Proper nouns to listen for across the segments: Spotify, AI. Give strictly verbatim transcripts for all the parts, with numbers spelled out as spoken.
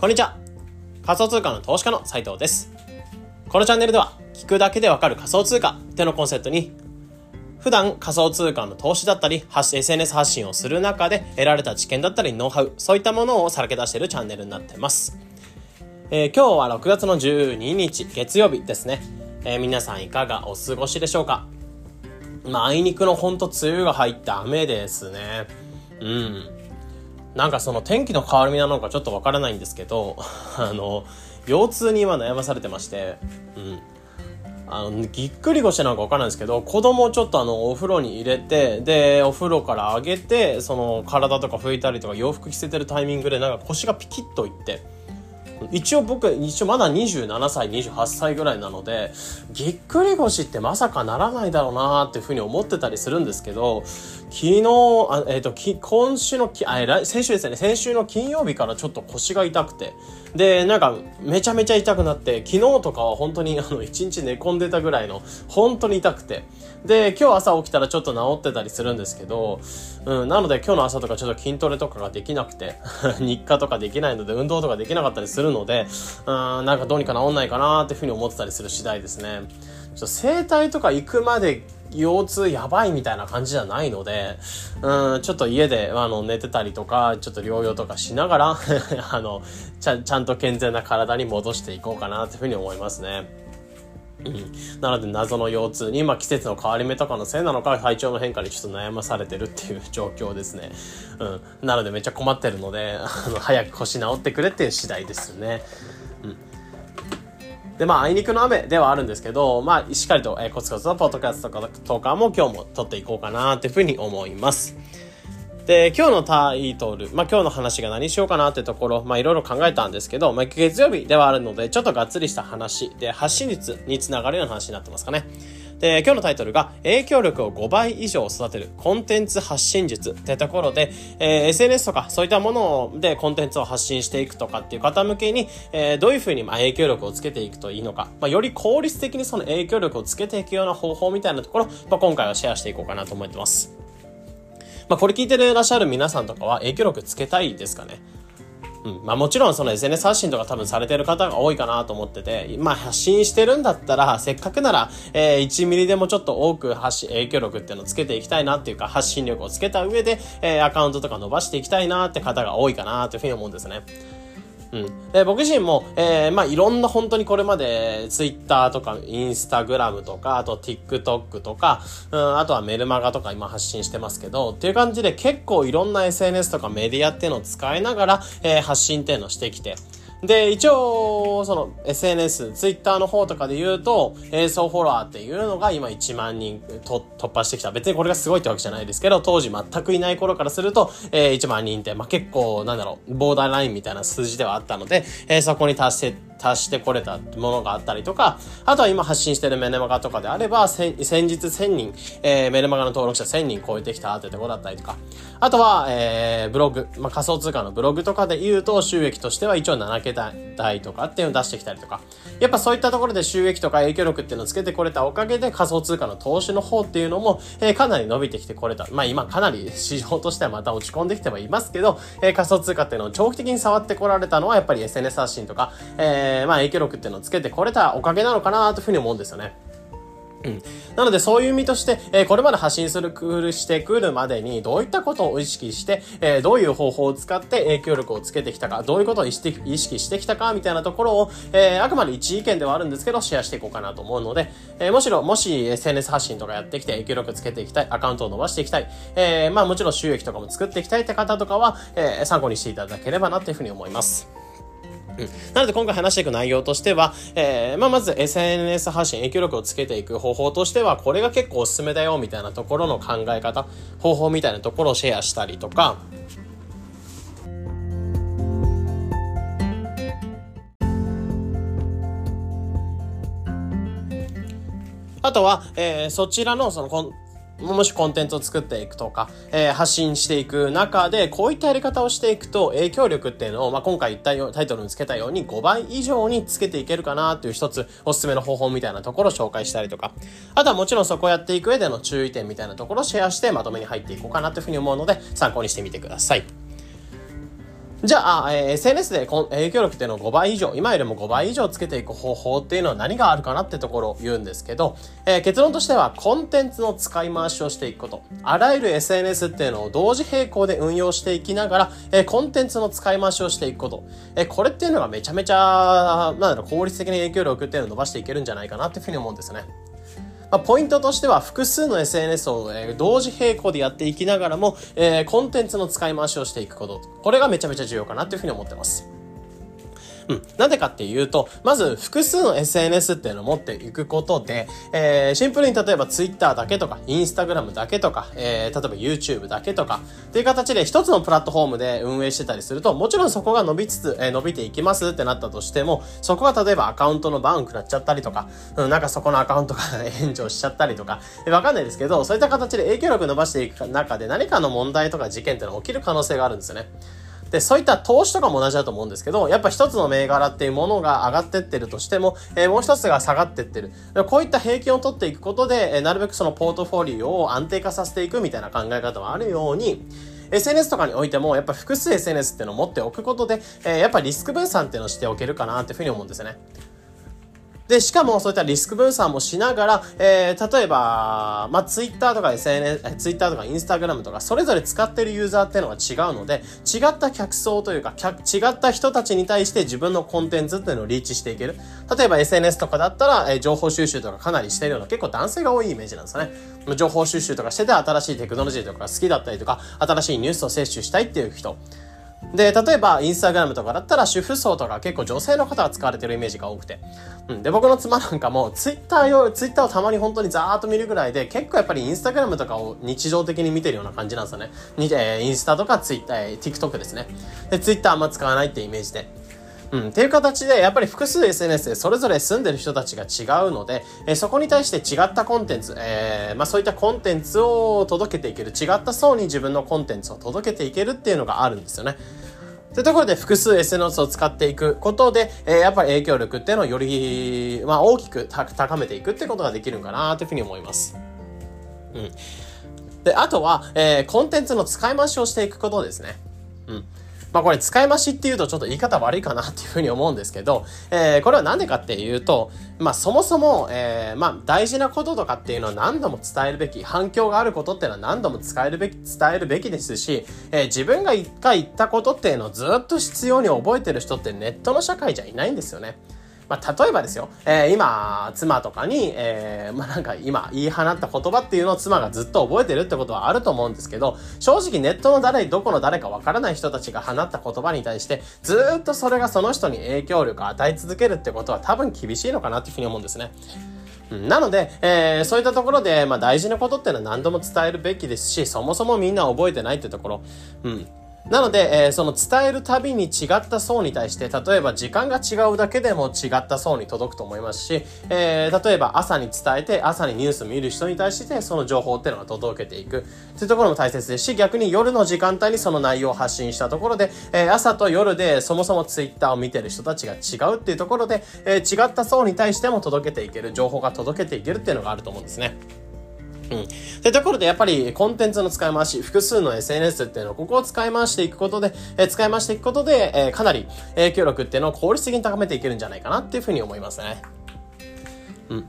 こんにちは。仮想通貨の投資家の斉藤です。このチャンネルでは聞くだけでわかる仮想通貨ってのコンセプトに、普段仮想通貨の投資だったり エスエヌエス 発信をする中で得られた知見だったりノウハウ、そういったものをさらけ出しているチャンネルになってます。えー、今日はろくがつのじゅうににち月曜日ですね。えー、皆さんいかがお過ごしでしょうか。まあ、あいにくのほんと梅雨が入った雨ですね。うん。なんかその天気の変わり目なのかちょっとわからないんですけど、あの、腰痛に今悩まされてまして、うん。あの、ぎっくり腰なのかわからないんですけど、子供をちょっとあの、お風呂に入れて、で、お風呂から上げて、その体とか拭いたりとか洋服着せてるタイミングでなんか腰がピキッといって、一応僕、一応まだにじゅうななさい、にじゅうはっさいぐらいなので、ぎっくり腰ってまさかならないだろうなーっていうふうに思ってたりするんですけど、昨日、あえっと、き今週のきあ来、先週ですね、先週の金曜日からちょっと腰が痛くて、で、なんかめちゃめちゃ痛くなって、昨日とかは本当にあのいちにち寝込んでたぐらいの、本当に痛くて、で、今日朝起きたらちょっと治ってたりするんですけど、うん、なので今日の朝とかちょっと筋トレとかができなくて、日課とかできないので運動とかできなかったりするので、うーん、なんかどうにか治んないかなーっていうふうに思ってたりする次第ですね。ちょっと整体とか行くまで腰痛やばいみたいな感じじゃないので、うん、ちょっと家であの寝てたりとかちょっと療養とかしながらあのちゃ、ちゃんと健全な体に戻していこうかなっていうふうに思いますね。うん、なので謎の腰痛に、まあ、季節の変わり目とかのせいなのか体調の変化にちょっと悩まされてるっていう状況ですね、うん、なのでめっちゃ困ってるのであの早く腰治ってくれっていう次第ですね、うん、でまああいにくの雨ではあるんですけど、まあ、しっかりと、えー、コツコツのポッドキャストとかトーカーも今日も撮っていこうかなっていうふうに思います。で、今日のタイトル、まあ、今日の話が何しようかなってところ、まあ、いろいろ考えたんですけど、まあ、月曜日ではあるので、ちょっとがっつりした話で、発信率につながるような話になってますかね。で、今日のタイトルが、影響力をごばい以上育てるコンテンツ発信術ってところで、えー、エスエヌエス とかそういったものでコンテンツを発信していくとかっていう方向けに、えー、どういうふうにまあ影響力をつけていくといいのか、まあ、より効率的にその影響力をつけていくような方法みたいなところ、まあ、今回はシェアしていこうかなと思ってます。まあ、これ聞いていらっしゃる皆さんとかは影響力つけたいですかね。うん。まあ、もちろんその エスエヌエス 発信とか多分されてる方が多いかなと思ってて、まあ、発信してるんだったら、せっかくなら、えー、いちミリでもちょっと多く発信、影響力っていうのをつけていきたいなっていうか、発信力をつけた上で、えー、アカウントとか伸ばしていきたいなって方が多いかなというふうに思うんですね。うん、で僕自身も、えー、まあいろんな本当にこれまでツイッターとかインスタグラムとかあと TikTok とか、うん、あとはメルマガとか今発信してますけどっていう感じで結構いろんな エスエヌエス とかメディアっていうのを使いながら、えー、発信っていうのをしてきてで、一応、その エスエヌエス、ツイッターの方とかで言うと、映像フォロワーっていうのが今いちまんにんと突破してきた。別にこれがすごいってわけじゃないですけど、当時全くいない頃からすると、えー、いちまんにんって、まあ、結構、なんだろう、ボーダーラインみたいな数字ではあったので、えー、そこに達して、達してこれたものがあったりとか、あとは今発信してるメルマガとかであれば、先日せんにん、えー、メルマガの登録者せんにん超えてきたってとこだったりとか、あとは、えー、ブログ、まあ、仮想通貨のブログとかで言うと、収益としては一応ななけた台とかっていうのを出してきたりとか、やっぱそういったところで収益とか影響力っていうのをつけてこれたおかげで仮想通貨の投資の方っていうのも、えー、かなり伸びてきてこれた。まあ今かなり市場としてはまた落ち込んできてはいますけど、えー、仮想通貨っていうのを長期的に触ってこられたのはやっぱり エスエヌエス 発信とか、えーえー、まあ影響力っていうのをつけてこれたおかげなのかなというふうに思うんですよね。うん、なのでそういう意味として、えー、これまで発信するしてくるまでにどういったことを意識して、えー、どういう方法を使って影響力をつけてきたかどういうことを意識してきたかみたいなところを、えー、あくまで一意見ではあるんですけどシェアしていこうかなと思うので、えー、むしろもし エスエヌエス 発信とかやってきて影響力つけていきたいアカウントを伸ばしていきたい、えー、まあもちろん収益とかも作っていきたいって方とかは、えー、参考にしていただければなというふうに思います。なので今回話していく内容としては、えー、まあ、まず エスエヌエス 発信影響力をつけていく方法としては、これが結構おすすめだよみたいなところの考え方、方法みたいなところをシェアしたりとか、あとは、えー、そちらのそのコンもしコンテンツを作っていくとか、えー、発信していく中で、こういったやり方をしていくと、影響力っていうのを、まあ、今回言ったよ、タイトルにつけたようにごばい以上につけていけるかなという一つおすすめの方法みたいなところを紹介したりとか、あとはもちろんそこをやっていく上での注意点みたいなところをシェアしてまとめに入っていこうかなというふうに思うので、参考にしてみてください。じゃあ、えー、エスエヌエス で影響力っていうのをごばい以上、今よりもごばい以上つけていく方法っていうのは何があるかなってところを言うんですけど、えー、結論としてはコンテンツの使い回しをしていくこと。あらゆる エスエヌエス っていうのを同時並行で運用していきながら、えー、コンテンツの使い回しをしていくこと。えー、これっていうのがめちゃめちゃ、なんだろう、効率的な影響力っていうのを伸ばしていけるんじゃないかなっていうふうに思うんですね。まあ、ポイントとしては複数の エスエヌエス を、えー、同時並行でやっていきながらも、えー、コンテンツの使い回しをしていくこと。これがめちゃめちゃ重要かなというふうに思ってます。うん。なんでかっていうと、まず複数の エスエヌエス っていうのを持っていくことで、えー、シンプルに例えば Twitter だけとか、Instagram だけとか、えー、例えば YouTube だけとか、っていう形で一つのプラットフォームで運営してたりすると、もちろんそこが伸びつつ、えー、伸びていきますってなったとしても、そこが例えばアカウントのバウンくなっちゃったりとか、うん、なんかそこのアカウントが炎上しちゃったりとか、えー、わかんないですけど、そういった形で影響力伸ばしていく中で何かの問題とか事件っていうのが起きる可能性があるんですよね。で、そういった投資とかも同じだと思うんですけど、やっぱ一つの銘柄っていうものが上がってってるとしても、えー、もう一つが下がってってる。こういった平均を取っていくことで、えー、なるべくそのポートフォリオを安定化させていくみたいな考え方もあるように、エスエヌエス とかにおいても、やっぱ複数 エスエヌエス っていうのを持っておくことで、えー、やっぱリスク分散っていうのをしておけるかなっていうふうに思うんですよね。で、しかもそういったリスク分散もしながら、えー、例えば、まあ、Twitter とか エスエヌエス、Twitter とか Instagram とか、それぞれ使ってるユーザーっていうのが違うので、違った客層というか、違った人たちに対して自分のコンテンツっていうのをリーチしていける。例えば エスエヌエス とかだったら、えー、情報収集とかかなりしてるような、結構男性が多いイメージなんですよね。情報収集とかしてて、新しいテクノロジーとかが好きだったりとか、新しいニュースを摂取したいっていう人。で、例えば、インスタグラムとかだったら、主婦層とか結構女性の方が使われてるイメージが多くて。うん。で、僕の妻なんかも、ツイッターを、ツイッターをたまに本当にざーっと見るぐらいで、結構やっぱりインスタグラムとかを日常的に見てるような感じなんですよね。に、えー、インスタとかツイッター、えー、TikTok ですね。で、ツイッターあんま使わないってイメージで。うん。っていう形で、やっぱり複数 エスエヌエス でそれぞれ住んでる人たちが違うので、えー、そこに対して違ったコンテンツ、えー、まあそういったコンテンツを届けていける、違った層に自分のコンテンツを届けていけるっていうのがあるんですよね。というところで複数 エスエヌエス を使っていくことで、えー、やっぱり影響力っていうのをより、まあ大きく高めていくってことができるんかなというふうに思います。うん。で、あとは、えー、コンテンツの使い回しをしていくことですね。うん。まあこれ使い増しっていうとちょっと言い方悪いかなっていうふうに思うんですけど、えー、これはなんでかっていうと、まあそもそも、えー、まあ大事なこととかっていうのは何度も伝えるべき、反響があることっていうのは何度も伝えるべき、伝えるべきですし、えー、自分が一回言ったことっていうのをずっと必要に覚えてる人ってネットの社会じゃいないんですよね。まあ、例えばですよ、えー、今、妻とかに、えー、まあ、なんか今言い放った言葉っていうのを妻がずっと覚えてるってことはあると思うんですけど、正直ネットの誰、どこの誰かわからない人たちが放った言葉に対して、ずっとそれがその人に影響力を与え続けるってことは多分厳しいのかなっていうふうに思うんですね。なので、えー、そういったところで、まあ、大事なことっていうのは何度も伝えるべきですし、そもそもみんな覚えてないってところ、うん。なので、えー、その伝えるたびに違った層に対して、例えば時間が違うだけでも違った層に届くと思いますし、えー、例えば朝に伝えて、朝にニュース見る人に対して、その情報っていうのが届けていくっていうところも大切ですし、逆に夜の時間帯にその内容を発信したところで、えー、朝と夜でそもそもツイッターを見てる人たちが違うっていうところで、えー、違った層に対しても届けていける、情報が届けていけるっていうのがあると思うんですね。うん。ってところでやっぱりコンテンツの使い回し、複数の エスエヌエス っていうのをここを使い回していくことで、えー、使い回していくことで、えー、かなり影響力っていうのを効率的に高めていけるんじゃないかなっていうふうに思いますね。うん。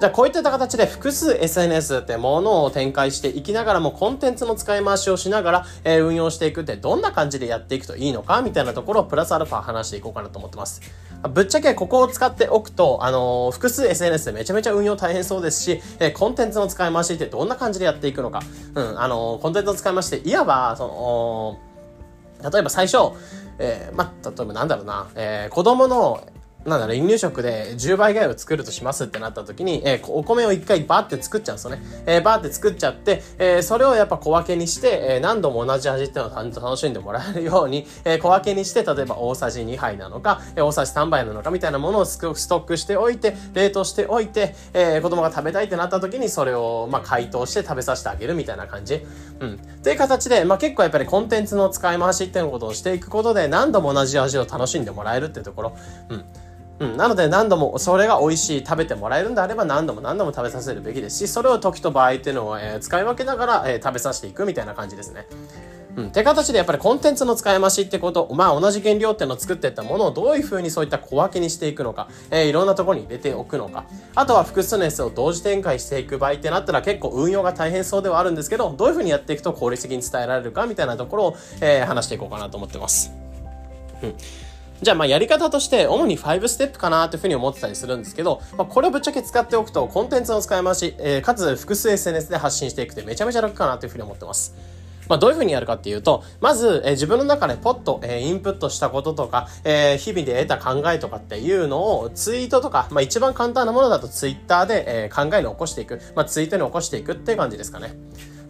じゃあこういった形で複数 エスエヌエス ってものを展開していきながらもコンテンツの使い回しをしながら、えー、運用していくってどんな感じでやっていくといいのかみたいなところをプラスアルファ話していこうかなと思ってます。ぶっちゃけここを使っておくと、あのー、複数 エスエヌエス でめちゃめちゃ運用大変そうですし、えー、コンテンツの使い回しってどんな感じでやっていくのか。うん、あのー、コンテンツの使い回しっていわば、その、例えば最初、えー、まあ、例えばなんだろうな、えー、子供の、なんだろう、離乳食でじゅうばいぐらいを作るとしますってなった時に、えー、お米を一回バーって作っちゃうんですよね。えー、バーって作っちゃって、えー、それをやっぱ小分けにして、えー、何度も同じ味っていうのを楽しんでもらえるように、えー、小分けにして、例えば大さじにはいなのか、大さじさんばいなのかみたいなものをストックしておいて、冷凍しておいて、えー、子供が食べたいってなった時にそれを、まあ、解凍して食べさせてあげるみたいな感じ。うん。っていう形で、まあ、結構やっぱりコンテンツの使い回しっていうことをしていくことで、何度も同じ味を楽しんでもらえるっていうところ。うん。うん、なので何度もそれが美味しい食べてもらえるんであれば何度も何度も食べさせるべきですし、それを時と場合っていうのを、えー、使い分けながら、えー、食べさせていくみたいな感じですね。うん、って形でやっぱりコンテンツの使い増しってこと、まあ同じ原料ってのを作っていったものをどういう風にそういった小分けにしていくのか、えー、いろんなところに入れておくのか、あとは複数の エス を同時展開していく場合ってなったら結構運用が大変そうではあるんですけど、どういう風にやっていくと効率的に伝えられるかみたいなところを、えー、話していこうかなと思ってます。うんじゃあまあやり方として主にごステップかなというふうに思ってたりするんですけど、まあ、これをぶっちゃけ使っておくとコンテンツの使い回し、えー、かつ複数 エスエヌエス で発信していくってめちゃめちゃ楽かなというふうに思ってます。まあ、どういうふうにやるかっていうと、まず、えー、自分の中でポッと、えー、インプットしたこととか、えー、日々で得た考えとかっていうのをツイートとか、まあ、一番簡単なものだとツイッターで、えー、考えに起こしていく、まあ、ツイートに起こしていくっていう感じですかね。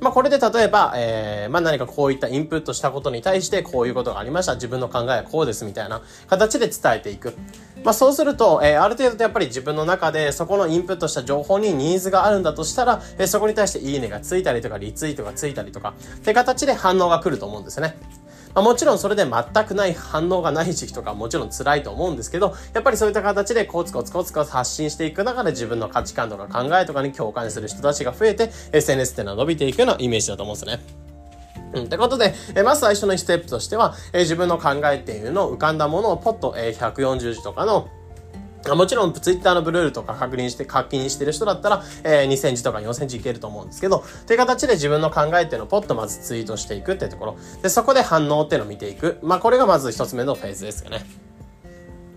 まあこれで例えば、えー、まあ何かこういったインプットしたことに対してこういうことがありました。自分の考えはこうですみたいな形で伝えていく。まあそうすると、えー、ある程度やっぱり自分の中でそこのインプットした情報にニーズがあるんだとしたら、えー、そこに対していいねがついたりとかリツイートがついたりとかって形で反応が来ると思うんですよね。まあ、もちろんそれで全くない反応がない時期とかもちろん辛いと思うんですけど、やっぱりそういった形でコツコツコツコツ発信していく中で自分の価値観とか考えとかに共感する人たちが増えて エスエヌエス っていうのは伸びていくようなイメージだと思うんですね。うん、ってことで、えー、まず最初のステップとしては、えー、自分の考えっていうのを浮かんだものをポッと、えー、ひゃくよんじゅうじとかのもちろん、ツイッターのブルールとか確認して、課金してる人だったら、えー、にセンチとかよんセンチいけると思うんですけど、という形で自分の考えっていうのをポッとまずツイートしていくってところ。で、そこで反応っていうのを見ていく。まあ、これがまず一つ目のフェーズですよね。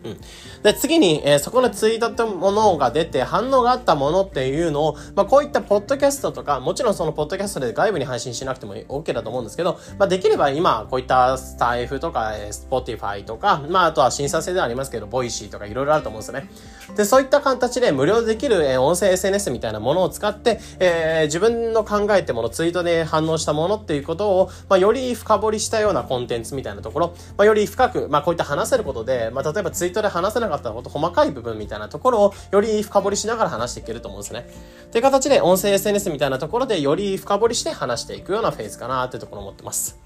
うん。で、次に、えー、そこのツイートってものが出て、反応があったものっていうのを、まあ、こういったポッドキャストとか、もちろんそのポッドキャストで外部に配信しなくても OK だと思うんですけど、まあ、できれば今、こういったスタイフとか、えー、Spotify とか、まあ、あとは審査制ではありますけど、ボイシーとかいろいろあると思うんですよね。で、そういった形で無料でできる、えー、音声 エスエヌエス みたいなものを使って、えー、自分の考えってもの、ツイートで反応したものっていうことを、まあ、より深掘りしたようなコンテンツみたいなところ、まあ、より深く、まあ、こういった話せることで、まあ、例えばツイートで話せなかったこと、細かい部分みたいなところをより深掘りしながら話していけると思うんですね。という形で音声 エスエヌエス みたいなところでより深掘りして話していくようなフェーズかなというところを思ってます。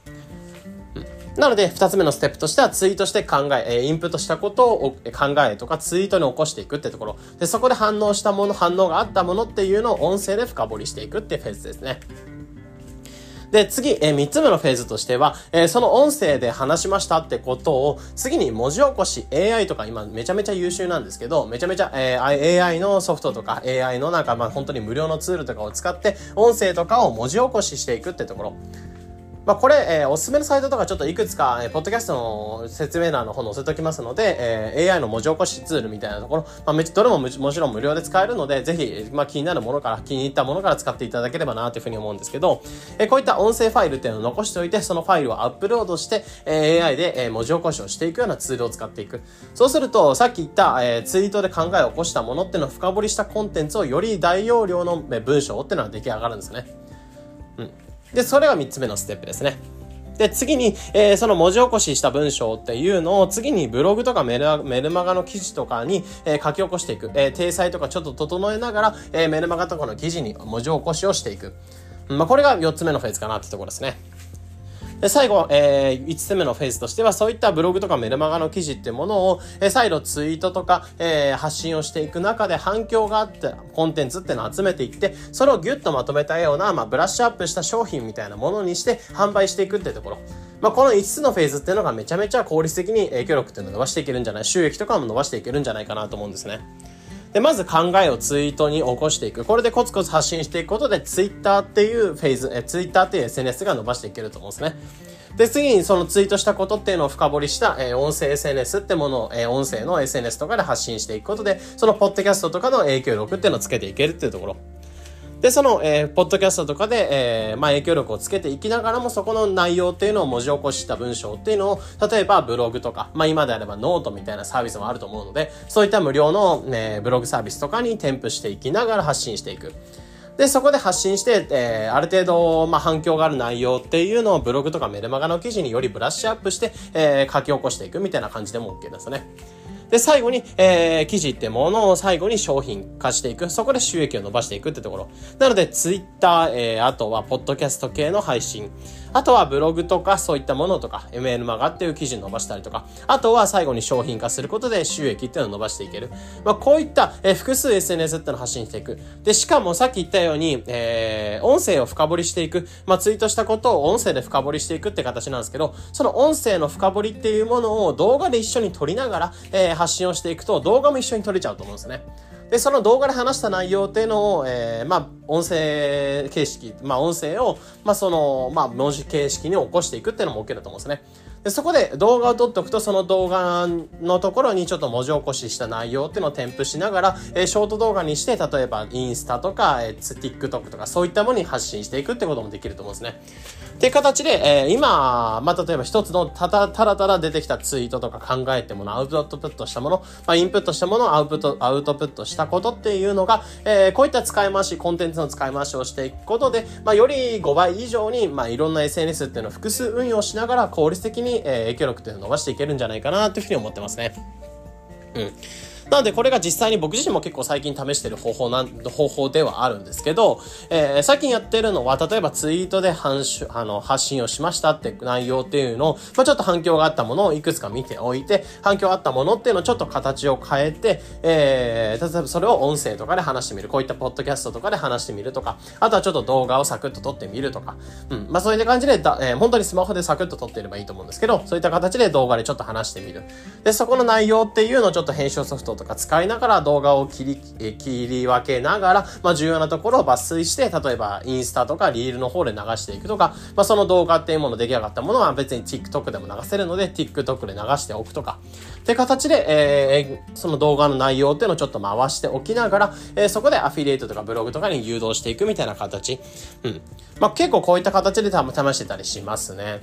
なので、二つ目のステップとしては、ツイートして考え、インプットしたことを考えとか、ツイートに起こしていくってところ。で、そこで反応したもの、反応があったものっていうのを音声で深掘りしていくってフェーズですね。で、次、えー、三つ目のフェーズとしては、えー、その音声で話しましたってことを、次に文字起こし、エーアイ とか今めちゃめちゃ優秀なんですけど、めちゃめちゃ、えー、エーアイ のソフトとか、エーアイ のなんかまあ本当に無料のツールとかを使って、音声とかを文字起こししていくってところ。まあ、これ、えー、おすすめのサイトとかちょっといくつか、えー、ポッドキャストの説明欄の方載せておきますので、えー、エーアイ の文字起こしツールみたいなところ、まあ、めどれもむもちろん無料で使えるので、ぜひ、まあ、気になるものから、気に入ったものから使っていただければなというふうに思うんですけど、えー、こういった音声ファイルっていうのを残しておいて、そのファイルをアップロードして、えー、エーアイ で、えー、文字起こしをしていくようなツールを使っていく。そうすると、さっき言った、えー、ツイートで考えを起こしたものっていうのを深掘りしたコンテンツをより大容量の文章っていうのは出来上がるんですね。うん。で、それがみっつめのステップですね。で、次に、えー、その文字起こしした文章っていうのを次にブログとかメル、メルマガの記事とかに、えー、書き起こしていく。えー、体裁とかちょっと整えながら、えー、メルマガとかの記事に文字起こしをしていく。まあ、これがよっつめのフェーズかなってところですね。で、最後、えー、いつつめのフェーズとしては、そういったブログとかメルマガの記事ってものを、えー、再度ツイートとか、えー、発信をしていく中で反響があって、コンテンツってのを集めていって、それをギュッとまとめたような、まあ、ブラッシュアップした商品みたいなものにして販売していくってところ。まあ、このいつつのフェーズっていうのがめちゃめちゃ効率的に影響力っていうのを伸ばしていけるんじゃない、収益とかも伸ばしていけるんじゃないかなと思うんですね。で、まず考えをツイートに起こしていく。これでコツコツ発信していくことで、ツイッターっていうフェーズ、え、ツイッターっていう エスエヌエス が伸ばしていけると思うんですね。で、次にそのツイートしたことっていうのを深掘りした、えー、音声 エスエヌエス ってものを、えー、音声の エスエヌエス とかで発信していくことで、そのポッドキャストとかの影響力っていうのをつけていけるっていうところ。で、その、えー、ポッドキャストとかで、えー、まあ、影響力をつけていきながらも、そこの内容っていうのを文字起こした文章っていうのを、例えばブログとか、まあ、今であればノートみたいなサービスもあると思うので、そういった無料の、ね、ブログサービスとかに添付していきながら発信していく。で、そこで発信して、えー、ある程度、まあ、反響がある内容っていうのをブログとかメルマガの記事によりブラッシュアップして、えー、書き起こしていくみたいな感じでも OK ですね。で、最後に、えー、記事ってものを最後に商品化していく。そこで収益を伸ばしていくってところ。なので、ツイッター、えー、あとは、ポッドキャスト系の配信。あとはブログとかそういったものとか エムエル マガっていう記事を伸ばしたりとか、あとは最後に商品化することで収益っていうのを伸ばしていける。まあこういった、えー、複数 エスエヌエス っていうのを発信していく。で、しかもさっき言ったように、えー、音声を深掘りしていく。まあツイートしたことを音声で深掘りしていくって形なんですけど、その音声の深掘りっていうものを動画で一緒に撮りながら、えー、発信をしていくと動画も一緒に撮れちゃうと思うんですね。で、その動画で話した内容っていうのを、えー、まあ、音声形式、まあ、音声を、まあ、その、まあ、文字形式に起こしていくっていうのも OK だと思うんですね。で、そこで動画を撮っておくと、その動画のところにちょっと文字起こしした内容っていうのを添付しながら、えー、ショート動画にして、例えばインスタとか、えー、TikTok とか、そういったものに発信していくってこともできると思うんですね。っていう形で、えー、今、まあ、例えば一つのただ、ただただ出てきたツイートとか考えてもの、アウトプットしたもの、まあ、インプットしたものをアウトプット、アウトプットしたしたことっていうのが、えー、こういった使い回し、コンテンツの使い回しをしていくことで、まあ、よりごばい以上に、まあ、いろんな エスエヌエス っていうのを複数運用しながら効率的に、えー、影響力っていうのを伸ばしていけるんじゃないかなというふうに思ってますね。うん。なのでこれが実際に僕自身も結構最近試してる方法なん、方法ではあるんですけど、えー、最近やってるのは、例えばツイートで反し、あの、発信をしましたって内容っていうのを、まぁ、あ、ちょっと反響があったものをいくつか見ておいて、反響あったものっていうのをちょっと形を変えて、えー、例えばそれを音声とかで話してみる。こういったポッドキャストとかで話してみるとか、あとはちょっと動画をサクッと撮ってみるとか、うん。まぁ、あ、そういった感じで、えー、本当にスマホでサクッと撮っていればいいと思うんですけど、そういった形で動画でちょっと話してみる。で、そこの内容っていうのをちょっと編集ソフトとか使いながら動画を切り、え、切り分けながら、まあ、重要なところを抜粋して、例えばインスタとかリールの方で流していくとか、まあ、その動画っていうもの出来上がったものは別に TikTok でも流せるので TikTok で流しておくとか、って形で、えー、その動画の内容っていうのをちょっと回しておきながら、えー、そこでアフィリエイトとかブログとかに誘導していくみたいな形。うん。まあ、結構こういった形で試してたりしますね。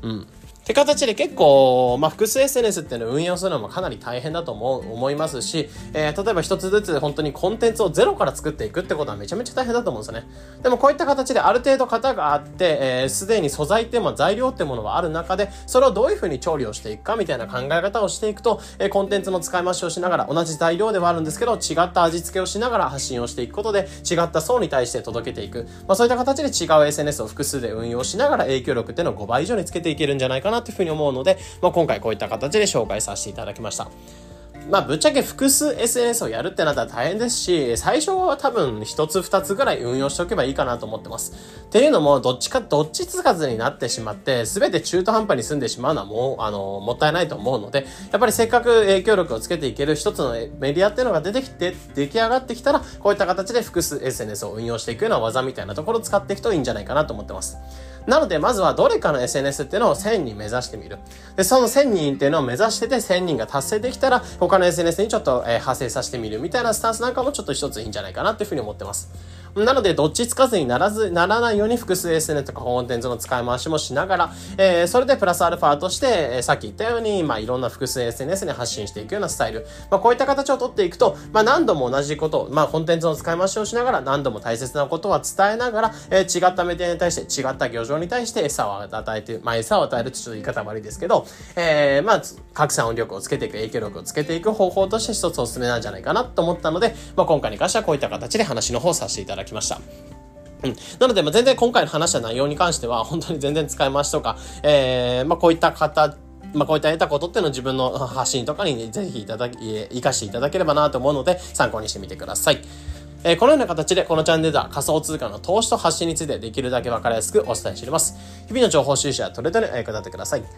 うん。って形で結構、まあ、複数 エスエヌエス っていうのを運用するのもかなり大変だと思う、思いますし、えー、例えば一つずつ本当にコンテンツをゼロから作っていくってことはめちゃめちゃ大変だと思うんですよね。でもこういった形である程度型があって、えー、すでに素材っても材料ってものはある中で、それをどういう風に調理をしていくかみたいな考え方をしていくと、えー、コンテンツの使い回しをしながら、同じ材料ではあるんですけど、違った味付けをしながら発信をしていくことで、違った層に対して届けていく。まあ、そういった形で違う エスエヌエス を複数で運用しながら影響力っていうのをごばい以上につけていけるんじゃないかなというふうに思うので、まあ、今回こういった形で紹介させていただきました。まあ、ぶっちゃけ複数 エスエヌエス をやるってなったら大変ですし、最初は多分一つ二つぐらい運用しておけばいいかなと思ってます。っていうのも、どっちか、どっちつかずになってしまって、すべて中途半端に済んでしまうのはもう、あの、もったいないと思うので、やっぱりせっかく影響力をつけていける一つのメディアっていうのが出てきて、出来上がってきたら、こういった形で複数 エスエヌエス を運用していくような技みたいなところを使っていくといいんじゃないかなと思ってます。なので、まずはどれかの エスエヌエス っていうのをせんにん目指してみる。で、そのせんにんっていうのを目指してて、せんにんが達成できたら、他の エスエヌエス にちょっと、えー、派生させてみるみたいなスタンスなんかもちょっと一ついいんじゃないかなっていうふうに思ってます。なので、どっちつかずにならず、ならないように複数 エスエヌエス とかコンテンツの使い回しもしながら、えー、それでプラスアルファとして、えー、さっき言ったように、まあ、いろんな複数 エスエヌエス に発信していくようなスタイル。まあ、こういった形をとっていくと、まあ、何度も同じことを、まあ、コンテンツの使い回しをしながら、何度も大切なことは伝えながら、えー、違ったメディアに対して、違った漁場に対して餌を与えて、まあ、餌を与えるってちょっと言い方悪いですけど、えー、まあ、拡散音力をつけていく、影響力をつけていく方法として一つおすすめなんじゃないかなと思ったので、まあ、今回に関してはこういった形で話の方をさせていただきます。来ました。うん、なので、まあ、全然今回の話した内容に関しては本当に全然使い回しとか、えー、まあ、こういった方、まあ、こういった得たことっていうのを自分の発信とかに、ね、ぜひいただき、活かしていただければなと思うので参考にしてみてください。えー、このような形でこのチャンネルでは仮想通貨の投資と発信についてできるだけ分かりやすくお伝えしています。日々の情報収集やトレードに役立ててください。とい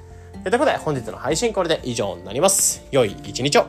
うことで本日の配信これで以上になります。良い一日を。